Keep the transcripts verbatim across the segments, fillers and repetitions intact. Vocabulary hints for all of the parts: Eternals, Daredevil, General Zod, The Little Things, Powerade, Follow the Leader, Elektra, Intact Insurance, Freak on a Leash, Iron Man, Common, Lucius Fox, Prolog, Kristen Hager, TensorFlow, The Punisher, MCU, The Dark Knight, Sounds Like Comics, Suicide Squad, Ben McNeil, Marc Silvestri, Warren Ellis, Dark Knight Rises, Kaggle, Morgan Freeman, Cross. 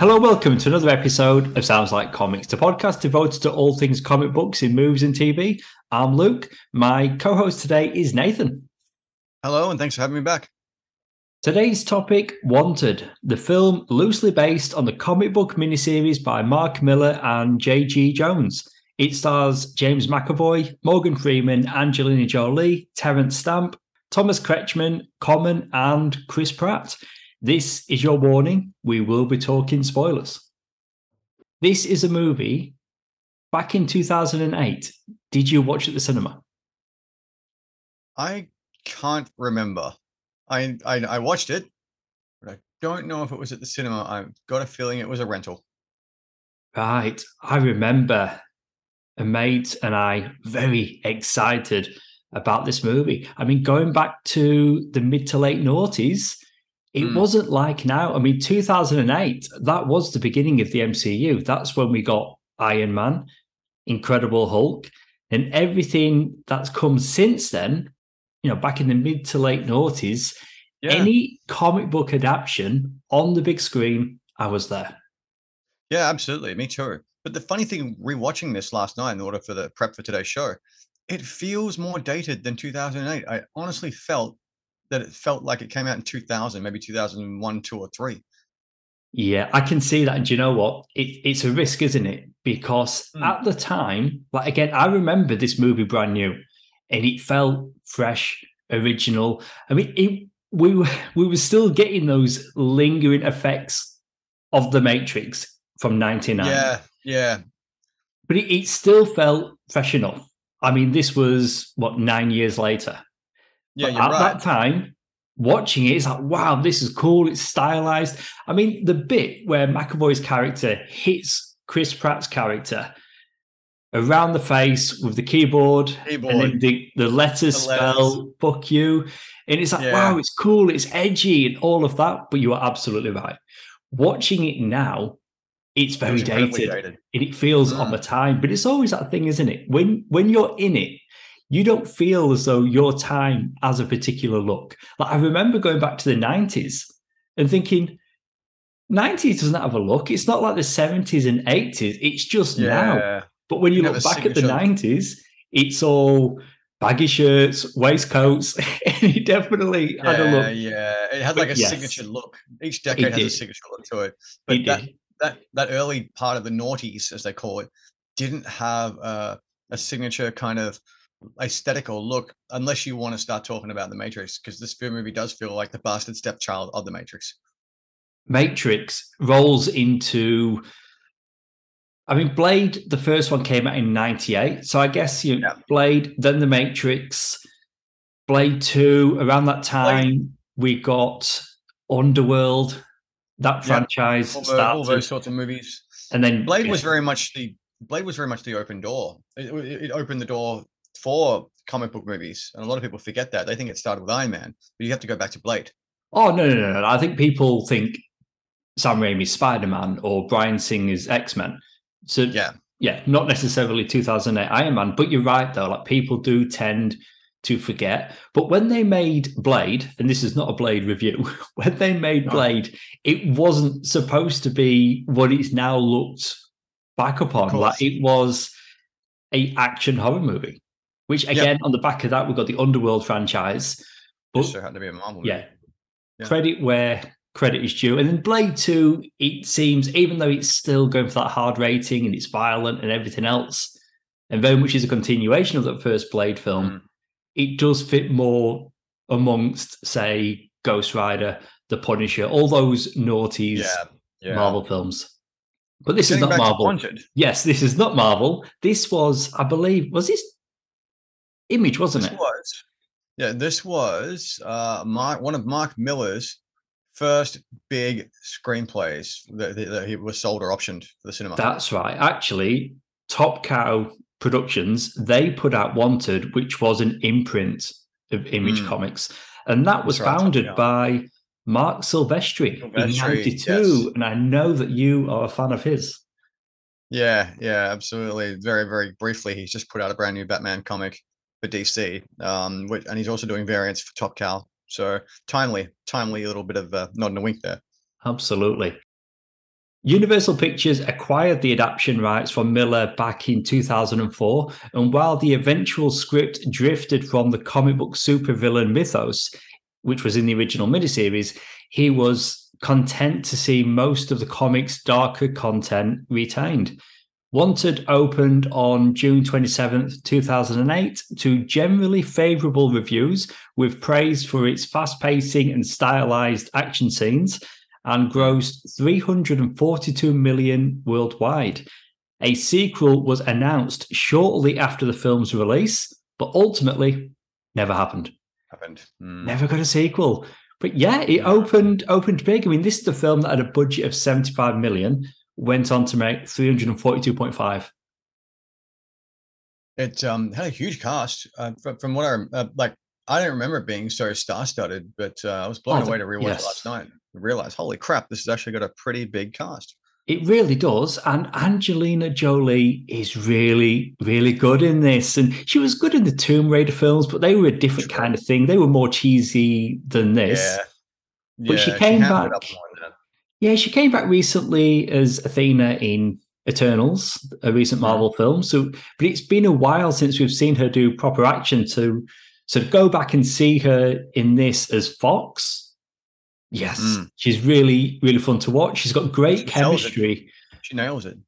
Hello, welcome to another episode of Sounds Like Comics, the podcast devoted to all things comic books in movies and T V. I'm Luke. My co-host today is Nathan. Hello, and thanks for having me back. Today's topic, Wanted, the film loosely based on the comic book miniseries by Mark Millar and J G. Jones. It stars James McAvoy, Morgan Freeman, Angelina Jolie, Terrence Stamp, Thomas Kretschmann, Common, and Chris Pratt. This is your warning. We will be talking spoilers. This is a movie back in two thousand eight. Did you watch at the cinema? I can't remember. I, I I watched it, but I don't know if it was at the cinema. I've got a feeling it was a rental. Right. I remember a mate and I very excited about this movie. I mean, going back to the mid to late noughties, it mm. wasn't like now. I mean, two thousand eight, that was the beginning of the M C U. That's when we got Iron Man, Incredible Hulk, and everything that's come since then. You know, back in the mid to late noughties, yeah. Any comic book adaptation on the big screen, I was there. Yeah, absolutely. Me too. But the funny thing, rewatching this last night in order for the prep for today's show, it feels more dated than two thousand eight. I honestly felt that it felt like it came out in two thousand, maybe two thousand one, two or three. Yeah, I can see that. And you know what? It, it's a risk, isn't it? Because mm. at the time, like again, I remember this movie brand new. And it felt fresh, original. I mean, it, we were we were still getting those lingering effects of the Matrix from ninety-nine. Yeah, yeah. But it, it still felt fresh enough. I mean, this was what nine years later. Yeah, but you're at right. that time, watching it, it's like, wow, this is cool. It's stylized. I mean, the bit where McAvoy's character hits Chris Pratt's character around the face with the keyboard, keyboard. and then the, the letters spell fuck you. And it's like, yeah. wow, it's cool, it's edgy and all of that. But you are absolutely right. Watching it now, it's very it's dated, dated and it feels mm. on the time. But it's always that thing, isn't it? When when you're in it, you don't feel as though your time has a particular look. Like I remember going back to the nineties and thinking, nineties doesn't have a look. It's not like the seventies and eighties. It's just yeah. now. But when you, you look back at the nineties, it's all baggy shirts, waistcoats, and it definitely yeah, had a look. Yeah, it had like but a yes. signature look. Each decade has a signature look to it. But it that, that that early part of the noughties, as they call it, didn't have a, a signature kind of aesthetic or look, unless you want to start talking about The Matrix, because this film movie does feel like the bastard stepchild of The Matrix. Matrix rolls into... I mean, Blade, the first one came out in ninety-eight. So I guess you yeah. Blade, then The Matrix, Blade two. Around that time, Blade. we got Underworld, that yeah. franchise. All, the, started. all those sorts of movies. And then Blade yeah. was very much the Blade was very much the open door. It, it opened the door for comic book movies, and a lot of people forget that. They think it started with Iron Man, but you have to go back to Blade. Oh no, no, no! no. I think people think Sam Raimi's Spider-Man or Bryan Singer's X-Men. So yeah, yeah, not necessarily two thousand eight Iron Man, but you're right though. Like people do tend to forget. But when they made Blade, and this is not a Blade review, when they made no. Blade, it wasn't supposed to be what it's now looked back upon. Like it was a action horror movie. Which again, yep. on the back of that, we've got the Underworld franchise. But it sure had to be a Marvel movie. Yeah. yeah. Credit where credit is due. And then Blade two, it seems, even though it's still going for that hard rating and it's violent and everything else, and very much is a continuation of that first Blade film, mm. it does fit more amongst, say, Ghost Rider, The Punisher, all those noughties yeah, yeah. Marvel films. But this Getting is not Marvel. Yes, this is not Marvel. This was, I believe, was this Image, wasn't this it? Was. Yeah, this was uh, Mark, one of Mark Millar's first big screenplays that, that he was sold or optioned for the cinema. That's right. Actually, Top Cow Productions, they put out Wanted, which was an imprint of Image mm. Comics. And that was right, founded by Marc Silvestri, Silvestri in ninety-two. Yes. And I know that you are a fan of his. Yeah, yeah, absolutely. Very, very briefly, he's just put out a brand new Batman comic for D C. Um, which, and he's also doing variants for Top Cow. So timely, timely little bit of a nod and a wink there. Absolutely. Universal Pictures acquired the adaptation rights from Millar back in two thousand four, and while the eventual script drifted from the comic book supervillain mythos, which was in the original miniseries, he was content to see most of the comic's darker content retained. Wanted opened on June twenty-seventh, two thousand eight, to generally favourable reviews, with praise for its fast pacing and stylised action scenes, and grossed three hundred forty-two million dollars worldwide. A sequel was announced shortly after the film's release, but ultimately never happened. Happened. Mm. Never got a sequel. But yeah, it opened opened big. I mean, this is the film that had a budget of seventy-five million dollars, went on to make three hundred forty-two point five. It um, had a huge cost. Uh, from, from what I uh, like, I don't remember it being so star-studded, but uh, I was blown oh, away to rewatch yes. last night. Realize, holy crap, this has actually got a pretty big cast. It really does. And Angelina Jolie is really, really good in this. And she was good in the Tomb Raider films, but they were a different sure. kind of thing. They were more cheesy than this. Yeah. But yeah, she came she back. Yeah, she came back recently as Athena in Eternals, a recent Marvel yeah. film. So, but it's been a while since we've seen her do proper action. So, so to go back and see her in this as Fox. Yes, mm. she's really, really fun to watch. She's got great she chemistry. She nails it.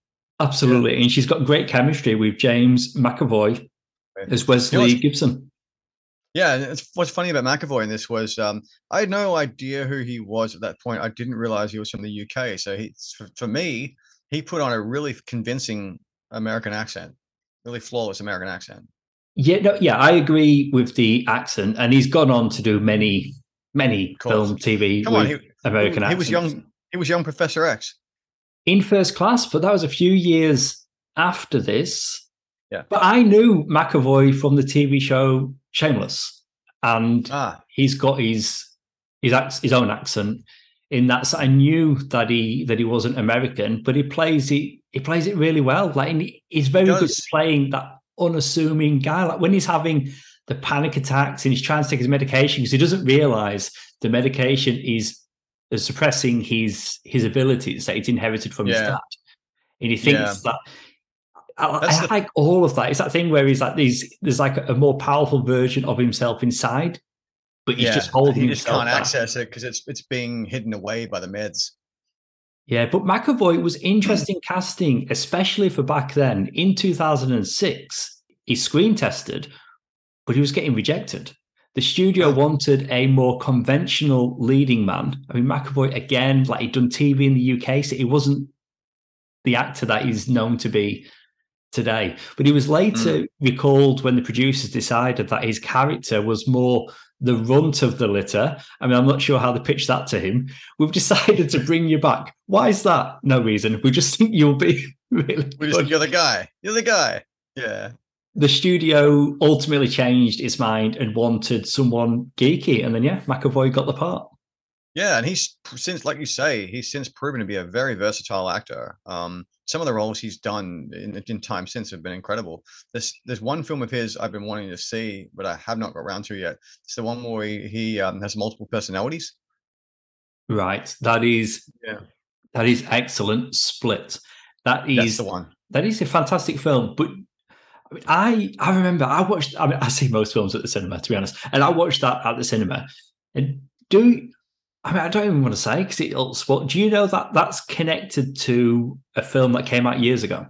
Absolutely. Yeah. And she's got great chemistry with James McAvoy yeah. as Wesley you know Gibson. Yeah, and it's, what's funny about McAvoy in this was um, I had no idea who he was at that point. I didn't realize he was from the U K. So he, for me, he put on a really convincing American accent, really flawless American accent. Yeah, no, yeah, I agree with the accent. And he's gone on to do many... Many film, T V, Come with on, he, American he, he was young. He was young Professor X. In First Class, but that was a few years after this. Yeah. But I knew McAvoy from the T V show Shameless. And ah. he's got his, his his own accent in that. So I knew that he that he wasn't American, but he plays it he plays it really well. Like and he's very he good at playing that unassuming guy. Like when he's having the panic attacks and he's trying to take his medication because he doesn't realize the medication is suppressing his his abilities that he's inherited from yeah. his dad. And he thinks yeah. that, I, I the... like all of that. It's that thing where he's like, these, there's like a more powerful version of himself inside, but he's yeah. just holding he just himself can't back. access it because it's, it's being hidden away by the meds. Yeah, but McAvoy was interesting casting, especially for back then. In two thousand six, he screen tested, but he was getting rejected. The studio wanted a more conventional leading man. I mean, McAvoy, again, like he'd done T V in the U K, so he wasn't the actor that he's known to be today. But he was later mm. recalled when the producers decided that his character was more the runt of the litter. I mean, I'm not sure how they pitched that to him. We've decided to bring you back. Why is that? No reason. We just think you'll be really we just think you're the guy. You're the guy. Yeah. The studio ultimately changed its mind and wanted someone geeky. And then, yeah, McAvoy got the part. Yeah, and he's since, like you say, he's since proven to be a very versatile actor. Um, some of the roles he's done in, in time since have been incredible. There's, there's one film of his I've been wanting to see, but I have not got around to yet. It's the one where he, he um, has multiple personalities. Right. That is, yeah. that is excellent. Split. That is That's the one. That is a fantastic film, but... I I remember I watched I mean I see most films at the cinema, to be honest, and I watched that at the cinema. And do I mean I don't even want to say because it'll spoil. Do you know that that's connected to a film that came out years ago?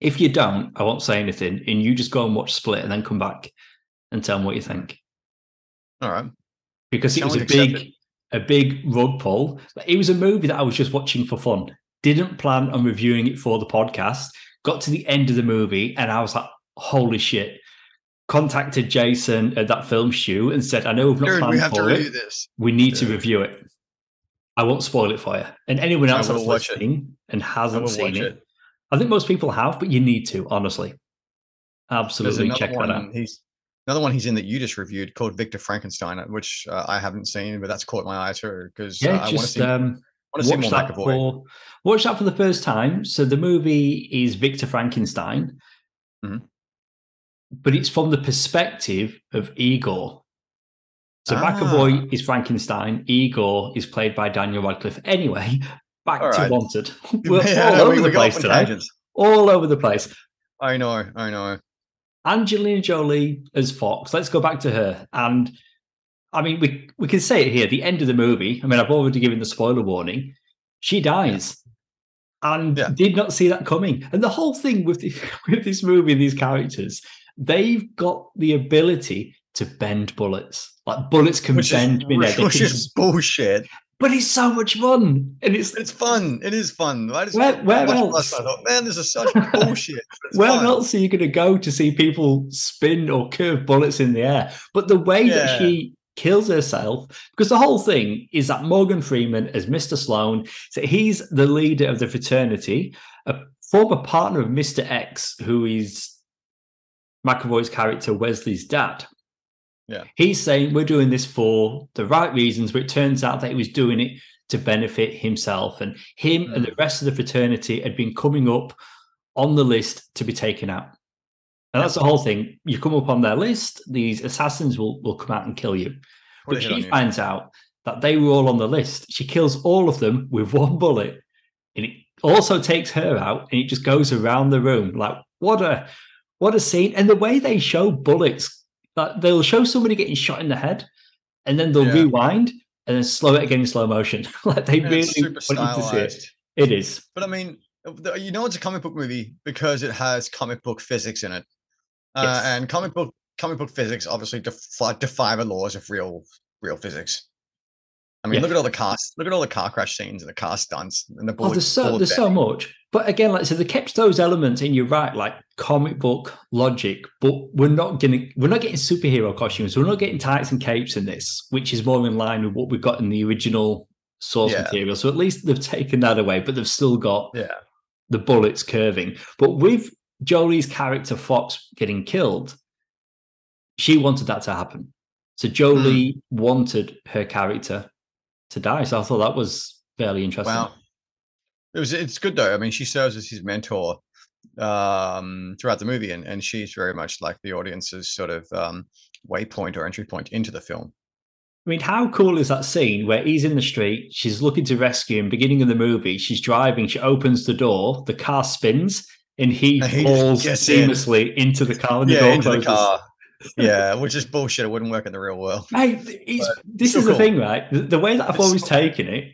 If you don't, I won't say anything, and you just go and watch Split and then come back and tell them what you think. All right, because it was a big it. a big rug pull. It was a movie that I was just watching for fun. Didn't plan on reviewing it for the podcast. Got to the end of the movie and I was like, holy shit. Contacted Jason at that film shoot and said, I know we've not Dude, planned we have for to it. This. We need Dude. to review it. I won't spoil it for you. And anyone else that's listening it. and hasn't seen it, it, I think most people have, but you need to, honestly. Absolutely check that out. He's, another one he's in that you just reviewed called Victor Frankenstein, which uh, I haven't seen, but that's caught my eye too because yeah, uh, I want to see... Um, Watch that, for, watch that for the first time. So the movie is Victor Frankenstein, mm-hmm. but it's from the perspective of Igor. So ah. McAvoy is Frankenstein. Igor is played by Daniel Radcliffe. Anyway, back all to right. Wanted. We're yeah, all over we, the we place today. Tangents. All over the place. I know, I know. Angelina Jolie as Fox. Let's go back to her. And I mean, we we can say it here. The end of the movie. I mean, I've already given the spoiler warning. She dies. Yeah. And yeah. did not see that coming. And the whole thing with the, with this movie, these characters, they've got the ability to bend bullets. Like bullets can which bend. Is, you know, which can, is bullshit. But it's so much fun, and it's it's fun. It is fun. I just, where where else? I thought, man, this is such bullshit. Where fun. else are you going to go to see people spin or curve bullets in the air? But the way yeah. that she kills herself, because the whole thing is that Morgan Freeman as Mister Sloan, so he's the leader of the fraternity, a former partner of Mister X, who is McAvoy's character, Wesley's dad. Yeah. He's saying we're doing this for the right reasons, but it turns out that he was doing it to benefit himself, and him mm. and the rest of the fraternity had been coming up on the list to be taken out. And that's the whole thing. You come up on their list, these assassins will, will come out and kill you. What but she finds out that they were all on the list. She kills all of them with one bullet. And it also takes her out, and it just goes around the room. Like, what a what a scene. And the way they show bullets, like they'll show somebody getting shot in the head, and then they'll yeah. rewind and then slow it again in slow motion. Like they yeah, really super stylized. Want you to see it. It is. But I mean, you know it's a comic book movie because it has comic book physics in it. Uh, yes. And comic book comic book physics obviously defy, defy the laws of real real physics. I mean, yeah. look at all the cars, look at all the car crash scenes and the car stunts and the bullet, oh, there's so there's so much. But again, like I said, they kept those elements in. You're right, like comic book logic. But we're not gonna we're not getting superhero costumes. We're not getting tights and capes in this, which is more in line with what we've got in the original source yeah. material. So at least they've taken that away, but they've still got yeah. the bullets curving. But with Jolie's character Fox getting killed, she wanted that to happen. So Jolie mm. wanted her character to die. So I thought that was fairly interesting. Wow. It was, it's good though. I mean, she serves as his mentor um, throughout the movie, and, and she's very much like the audience's sort of um, waypoint or entry point into the film. I mean, how cool is that scene where he's in the street, she's looking to rescue him, beginning of the movie, she's driving, she opens the door, the car spins, and he, and he falls seamlessly in. into the car. And the yeah, door into closes. the car. Yeah, which is bullshit. It wouldn't work in the real world. Hey, it's, this is cool. the thing, right? The, the way that I've it's always so taken cool. it,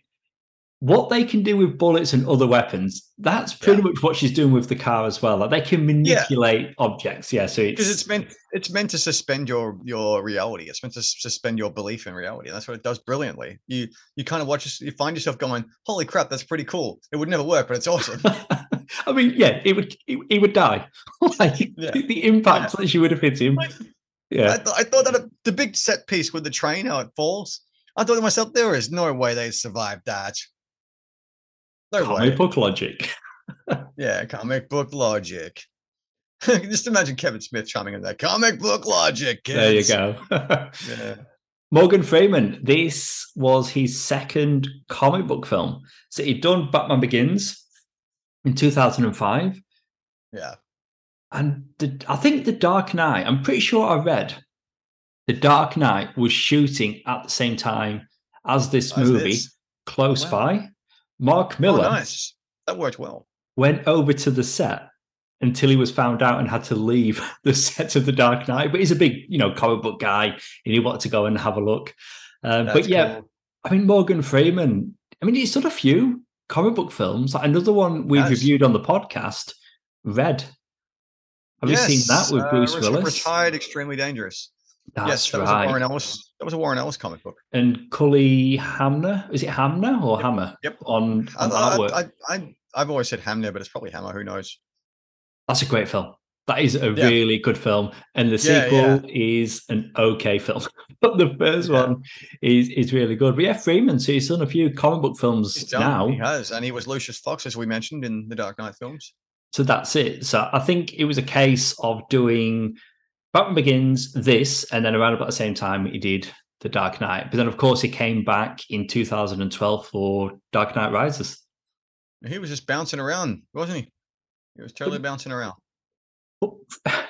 what they can do with bullets and other weapons, that's pretty yeah. much what she's doing with the car as well. Like they can manipulate yeah. objects. Yeah, so it's... Because it's meant, it's meant to suspend your, your reality. It's meant to suspend your belief in reality. That's what it does brilliantly. You you kind of watch, you find yourself going, holy crap, that's pretty cool. It would never work, but it's awesome. I mean, yeah, it would. He, he would die. Like yeah. the impact yeah. that she would have hit him. Yeah, I, th- I thought that a, the big set piece with the train, how it falls. I thought to myself, there is no way they survived that. No comic way. book logic. yeah, comic book logic. Just imagine Kevin Smith chiming in there. Comic book logic. Kids. There you go. yeah. Morgan Freeman. This was his second comic book film. So he'd done Batman Begins in two thousand five. Yeah. And the, I think The Dark Knight, I'm pretty sure I read The Dark Knight was shooting at the same time as this as movie, this. close wow. by. Mark Millar. Oh, nice. That worked well. Went over to the set until he was found out and had to leave the set of The Dark Knight. But he's a big, you know, comic book guy, and he wanted to go and have a look. Uh, but yeah, cool. I mean, Morgan Freeman, I mean, he's sort of few comic book films. Like another one we've yes. reviewed on the podcast, Red. Have yes. you seen that with Bruce uh, Willis? Retired, Extremely Dangerous. That's yes, that right. was a Warren Ellis. That was a Warren Ellis comic book. And Cully Hamner, is it Hamner or yep. Hammer? Yep. On, on I, artwork. I, I, I've always said Hamner, but it's probably Hammer. Who knows? That's a great film. That is a yeah. really good film, and the yeah, sequel yeah. is an okay film. But the first yeah. one is is really good. But yeah, Freeman, so he's done a few comic book films he's done, now. He has, and he was Lucius Fox, as we mentioned, in the Dark Knight films. So that's it. So I think it was a case of doing Batman Begins, this, and then around about the same time he did The Dark Knight. But then, of course, he came back in two thousand twelve for Dark Knight Rises. He was just bouncing around, wasn't he? He was totally but, bouncing around.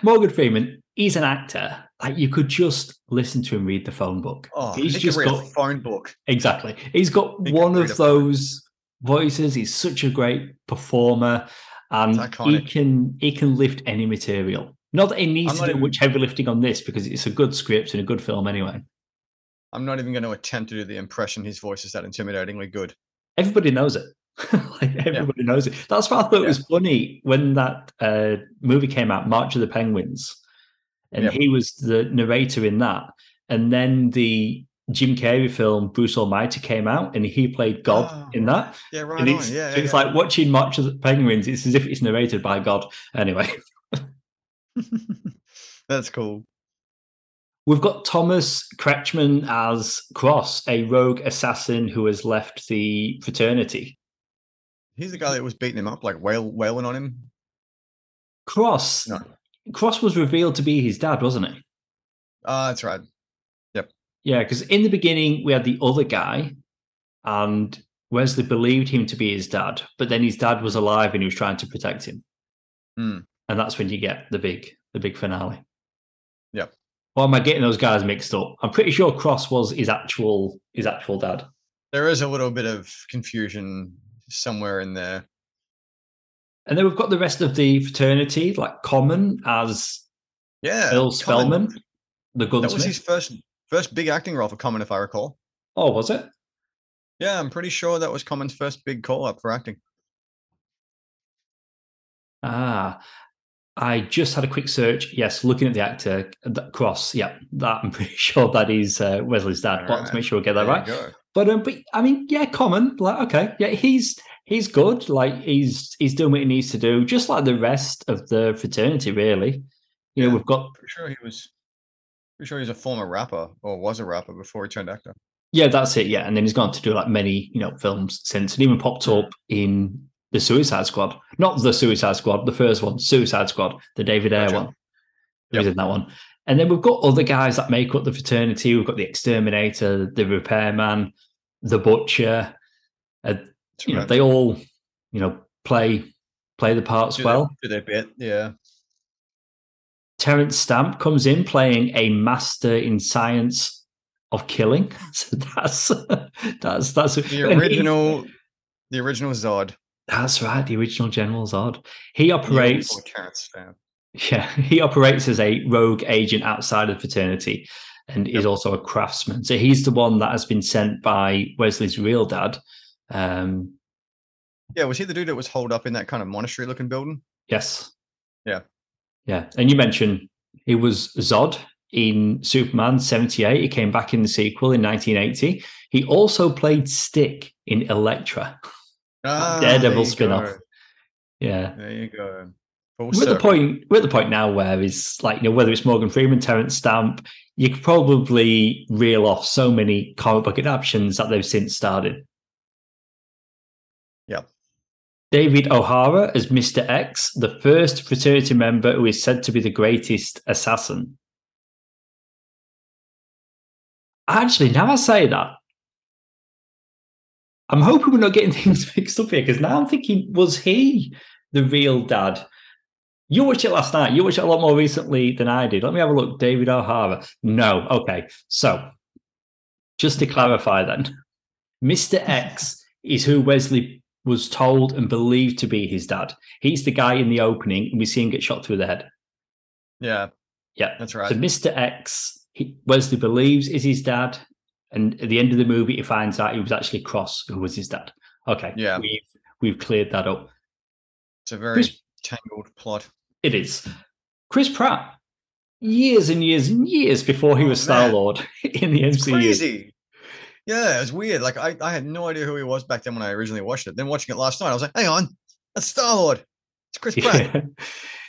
Morgan Freeman, he's an actor. Like you could just listen to him read the phone book. Oh, he's he just got a phone book. Exactly. He's got he one of those voices. He's such a great performer, and he can he can lift any material. Not that he needs to do even, much heavy lifting on this, because it's a good script and a good film anyway. I'm not even going to attempt to do the impression his voice is that intimidatingly good. Everybody knows it. like everybody yeah. knows it. That's why I thought yeah. it was funny when that uh, movie came out, March of the Penguins, and yeah. he was the narrator in that. And then the Jim Carrey film Bruce Almighty came out, and he played God oh, in that. Yeah, right. And it's, on. Yeah, so yeah, it's yeah. like watching March of the Penguins. It's as if it's narrated by God. Anyway, that's cool. We've got Thomas Kretschmann as Cross, a rogue assassin who has left the fraternity. He's the guy that was beating him up, like wail, wailing on him. Cross. No. Cross was revealed to be his dad, wasn't he? Uh, that's right. Yep. Yeah, because in the beginning, we had the other guy, and Wesley believed him to be his dad, but then his dad was alive and he was trying to protect him. Mm. And that's when you get the big, the big finale. Yep. Or am I getting those guys mixed up? I'm pretty sure Cross was his actual his actual dad. There is a little bit of confusion somewhere in there. And then we've got the rest of the fraternity, like Common as yeah, Earl Spellman, Common. the gunsmith. That was his first first big acting role for Common, if I recall. Oh, was it? Yeah, I'm pretty sure that was Common's first big call-up for acting. Ah, I just had a quick search. Yes, looking at the actor, that Cross. Yeah, that I'm pretty sure that is uh, Wesley's dad. All but right. to make sure we get that there right. But um, but I mean, yeah, Common. Like, okay, yeah, he's he's good. Like, he's he's doing what he needs to do, just like the rest of the fraternity, really. You yeah, know, we've got. Pretty sure he was. Pretty sure he's a former rapper, or was a rapper before he turned actor. Yeah, that's it. Yeah, and then he's gone to do like many, you know, films since, and even popped up in. The Suicide Squad, not the Suicide Squad, the first one, Suicide Squad, the David Ayer gotcha. one. He was in that one. And then we've got other guys that make up the fraternity. We've got the Exterminator, the Repairman, the Butcher. Uh, you right. know, they all, you know, play play the parts do well. They, do they bit, yeah. Terrence Stamp comes in playing a master in science of killing. So that's that's that's the original, the original Zod. That's right, the original General Zod. He operates. Yeah, he operates as a rogue agent outside of the fraternity, and yep. is also a craftsman. So he's the one that has been sent by Wesley's real dad. Um, yeah, was he the dude that was holed up in that kind of monastery-looking building? Yes. Yeah. Yeah, and you mentioned he was Zod in Superman seventy-eight. He came back in the sequel in nineteen eighty. He also played Stick in Elektra. Ah, Daredevil spin-off. Go. Yeah. There you go. Also, we're at the point we're at the point now where it's like, you know, whether it's Morgan Freeman, Terrence Stamp, you could probably reel off so many comic book adaptations that they've since started. Yep. David O'Hara as Mister X, the first fraternity member who is said to be the greatest assassin. Actually, now I say that, I'm hoping we're not getting things mixed up here, because now I'm thinking, was he the real dad? You watched it last night. You watched it a lot more recently than I did. Let me have a look. David O'Hara. No. Okay. So, just to clarify then, Mister X is who Wesley was told and believed to be his dad. He's the guy in the opening, and we see him get shot through the head. Yeah. Yeah. That's right. So, Mister X, he, Wesley believes is his dad. And at the end of the movie, he finds out he was actually Cross, who was his dad. Okay, yeah, we've we've cleared that up. It's a very Chris, tangled plot. It is. Chris Pratt, years and years and years before he was oh, Star Lord in the it's M C U. Crazy. Yeah, it was weird. Like I, I had no idea who he was back then when I originally watched it. Then watching it last night, I was like, "Hang on, that's Star Lord. It's Chris Pratt."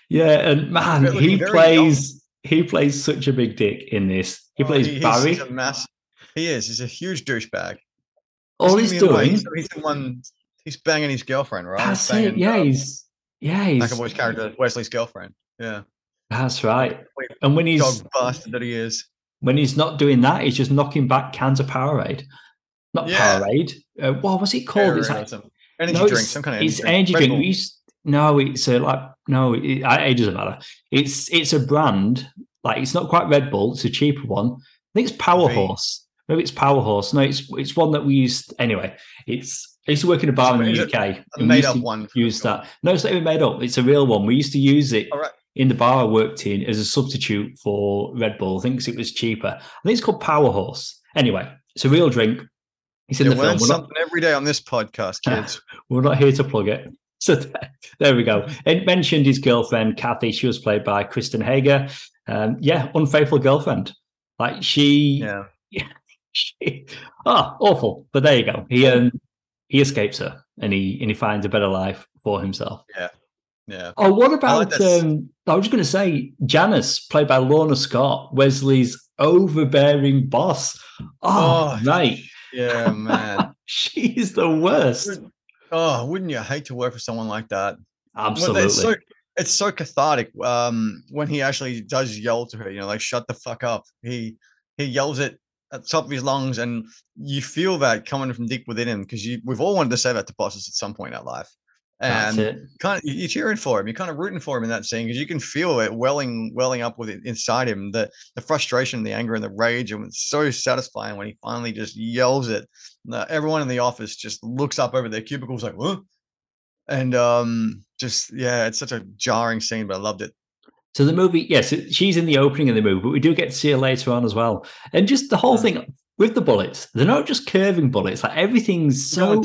Yeah, yeah, and man, he plays young. he plays such a big dick in this. He oh, plays he, Barry. He's a massive. He is. He's a huge douchebag. All he's, he's doing, he's, he's the one. He's banging his girlfriend, right? That's banging, it. Yeah, um, he's yeah. He's, McAvoy's character, Wesley's girlfriend. Yeah, that's right. And when he's dog bastard that he is, when he's not doing that, he's just knocking back cans of Powerade. Not yeah. Powerade. Uh, what was it called? It's like, energy no, drink. It's, some kind of energy it's drink. energy drink. We used, no, it's uh, like no. It, it doesn't matter. It's it's a brand. Like, it's not quite Red Bull. It's a cheaper one. I think it's Power Horse. Maybe it's Power Horse. No, it's it's one that we used anyway. It's I used to work in a bar in the U K. A made-up one. Use that. No, it's not even made up. It's a real one. We used to use it All right. in the bar I worked in as a substitute for Red Bull. I think it was cheaper. I think it's called Power Horse. Anyway, it's a real drink. It's in yeah, the film. We're something not, every day on this podcast, kids. We're not here to plug it. So there we go. It mentioned his girlfriend, Kathy. She was played by Kristen Hager. Um, yeah, unfaithful girlfriend. Like she... Yeah. yeah she, oh, awful. But there you go. He... Um, He escapes her, and he and he finds a better life for himself. Yeah, yeah. Oh, what about? I, like um, I was just going to say, Janice, played by Lorna Scott, Wesley's overbearing boss. Oh, mate. Oh, yeah, man. She's the worst. Oh, wouldn't you hate to work for someone like that? Absolutely. Well, it's, so, it's so cathartic um, when he actually does yell to her. You know, like shut the fuck up. He he yells it at the top of his lungs, and you feel that coming from deep within him, because you we've all wanted to say that to bosses at some point in our life, and That's it. kind of you're cheering for him, you're kind of rooting for him in that scene, because you can feel it welling welling up with it inside him, the the frustration, the anger, and the rage. And it's so satisfying when he finally just yells it. Now, everyone in the office just looks up over their cubicles like "Whoa," and um just yeah it's such a jarring scene, but I loved it. So the movie, yes, she's in the opening of the movie, but we do get to see her later on as well. And just the whole thing with the bullets, they're not just curving bullets. Like everything's so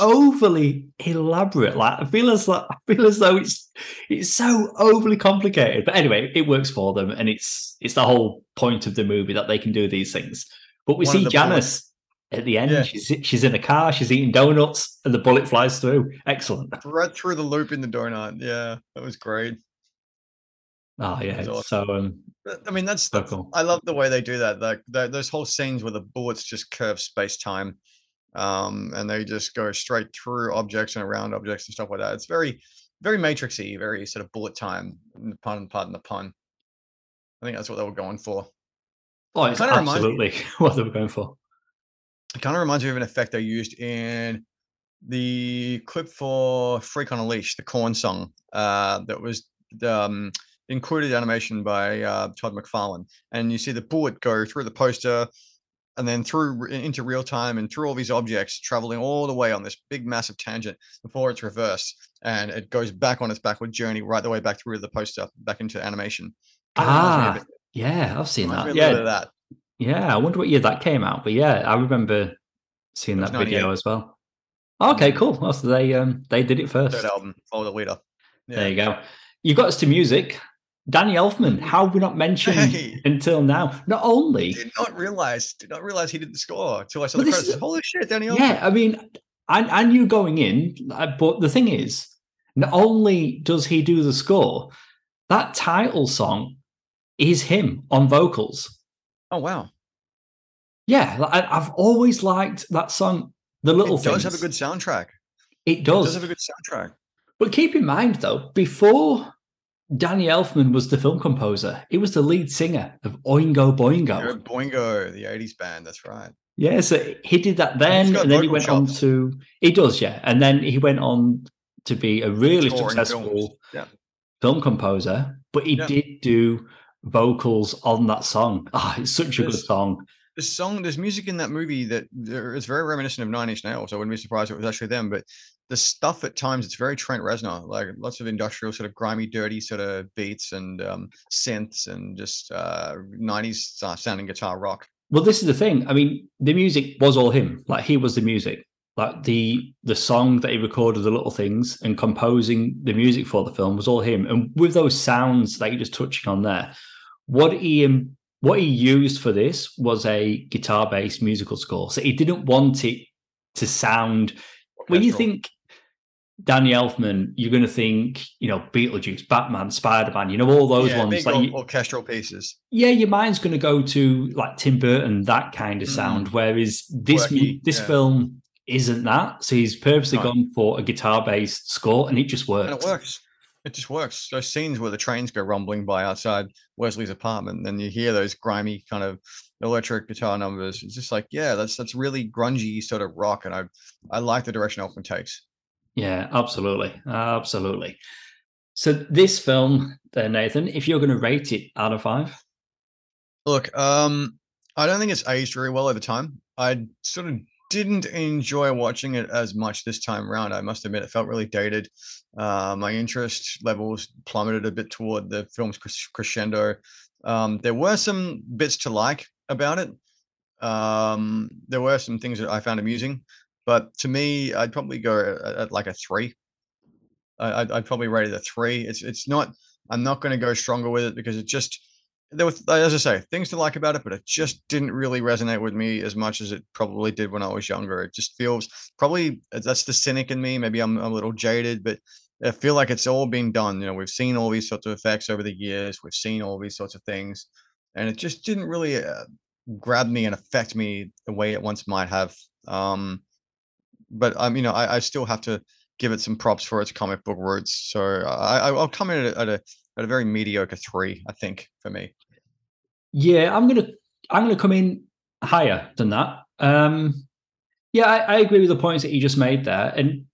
overly elaborate. Like I feel as like I feel as though it's it's so overly complicated. But anyway, it works for them, and it's it's the whole point of the movie that they can do these things. But we One see Janice bullets. at the end. Yeah. She's she's in a car. She's eating donuts, and the bullet flies through. Excellent. Right through the loop in the donut. Yeah, that was great. Oh yeah, awesome. so um, I mean that's so cool. I love the way they do that. Like the, those whole scenes where the bullets just curve space time, um, and they just go straight through objects and around objects and stuff like that. It's very, very Matrixy, very sort of bullet time. Pardon, pardon the pun. I think that's what they were going for. Oh, it's it absolutely me, what they were going for. It kind of reminds me of an effect they used in the clip for "Freak on a Leash," the Korn song uh, that was. Um, included animation by uh, Todd McFarlane, and you see the bullet go through the poster and then through into real time and through all these objects, traveling all the way on this big massive tangent before it's reversed, and it goes back on its backward journey right the way back through the poster back into animation. Ah, yeah, I've seen that. Yeah. that. Yeah, I wonder what year that came out, but yeah, I remember seeing that video as well. Okay, cool. Oh, so they um they did it first. Third album, Follow the Leader. Yeah. There you go. You got us to music. Danny Elfman, how have we not mentioned hey, until now? Not only did not realize, did not realize he did the score until I saw the credits. Is, Holy shit, Danny Elfman! Yeah, I mean, I, I knew going in, but the thing is, not only does he do the score, that title song is him on vocals. Oh wow! Yeah, I, I've always liked that song. The Little Things. It does have a good soundtrack. It does. It does have a good soundtrack. But keep in mind, though, before Danny Elfman was the film composer, he was the lead singer of Oingo Boingo. You're Boingo, the eighties band, that's right. Yeah, so he did that then, and then he went shops. on to... He does, yeah. And then he went on to be a really Touring successful yeah. film composer, but he yeah. did do vocals on that song. Ah, oh, it's such a there's, good song. There's, song. there's music in that movie that is very reminiscent of Nine Inch Nails. I wouldn't be surprised if it was actually them, but... The stuff at times, it's very Trent Reznor, like lots of industrial sort of grimy, dirty sort of beats and um, synths and just uh, nineties sounding guitar rock. Well, this is the thing. I mean, the music was all him. Like he was the music, like the the song that he recorded, The Little Things, and composing the music for the film was all him. And with those sounds that you're just touching on there, what he what he used for this was a guitar-based musical score. So he didn't want it to sound. When you think Danny Elfman, you're going to think, you know, Beetlejuice, Batman, Spider-Man, you know, all those yeah, ones. Big like or, you, orchestral pieces. Yeah, your mind's going to go to like Tim Burton, that kind of sound, mm-hmm. whereas this Quirky, this yeah. film isn't that. So he's purposely no. gone for a guitar-based score, and it just works. And it works. It just works. Those scenes where the trains go rumbling by outside Wesley's apartment, and you hear those grimy kind of electric guitar numbers. It's just like, yeah, that's that's really grungy sort of rock, and I I like the direction Elfman takes. Yeah, absolutely, absolutely. So this film, there, Nathan, if you're going to rate it out of five, look, um, I don't think it's aged very well over time. I sort of didn't enjoy watching it as much this time around. I must admit, it felt really dated. Uh, my interest levels plummeted a bit toward the film's crescendo. Um, there were some bits to like about it. Um, there were some things that I found amusing, but to me, I'd probably go at, at like a three. I, I'd, I'd probably rate it a three. It's it's not. I'm not going to go stronger with it because it just. There was, as I say, things to like about it, but it just didn't really resonate with me as much as it probably did when I was younger. It just feels probably that's the cynic in me. Maybe I'm a little jaded, but I feel like it's all been done. You know, we've seen all these sorts of effects over the years. We've seen all these sorts of things, and it just didn't really uh, grab me and affect me the way it once might have. Um, but I'm, you know, I, I still have to give it some props for its comic book roots. So I, I'll come in at a, at a At a very mediocre three, I think, for me. Yeah, I'm gonna I'm gonna come in higher than that. Um, yeah, I, I agree with the points that you just made there. And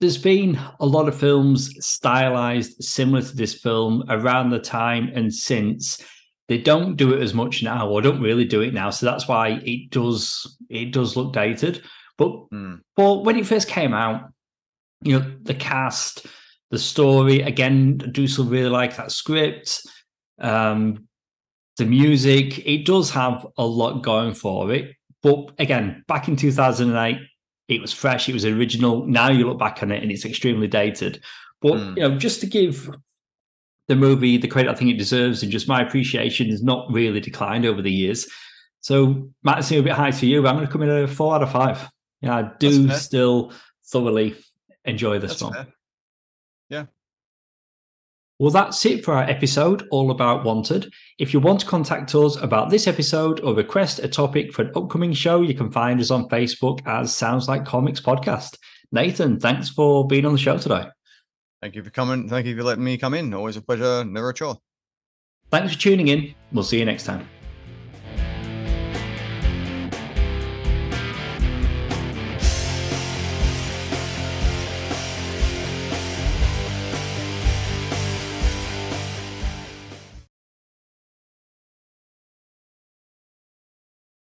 there's been a lot of films stylized similar to this film around the time and since. They don't do it as much now, or don't really do it now. So that's why it does it does look dated. But mm. But when it first came out, you know, the cast. The story, again, I do still really like that script. Um, the music, it does have a lot going for it. But again, back in two thousand eight, it was fresh, it was original. Now you look back on it and it's extremely dated. But mm. you know, just to give the movie the credit I think it deserves, and just my appreciation has not really declined over the years. So, might seem a bit high to you, but I'm going to come in at a four out of five. Yeah, I do still thoroughly enjoy this That's one. Fair. Yeah. Well, that's it for our episode all about Wanted. If you want to contact us about this episode or request a topic for an upcoming show, you can find us on Facebook as Sounds Like Comics Podcast. Nathan, thanks for being on the show today. Thank you for coming. Thank you for letting me come in. Always a pleasure, never a chore. Thanks for tuning in. We'll see you next time.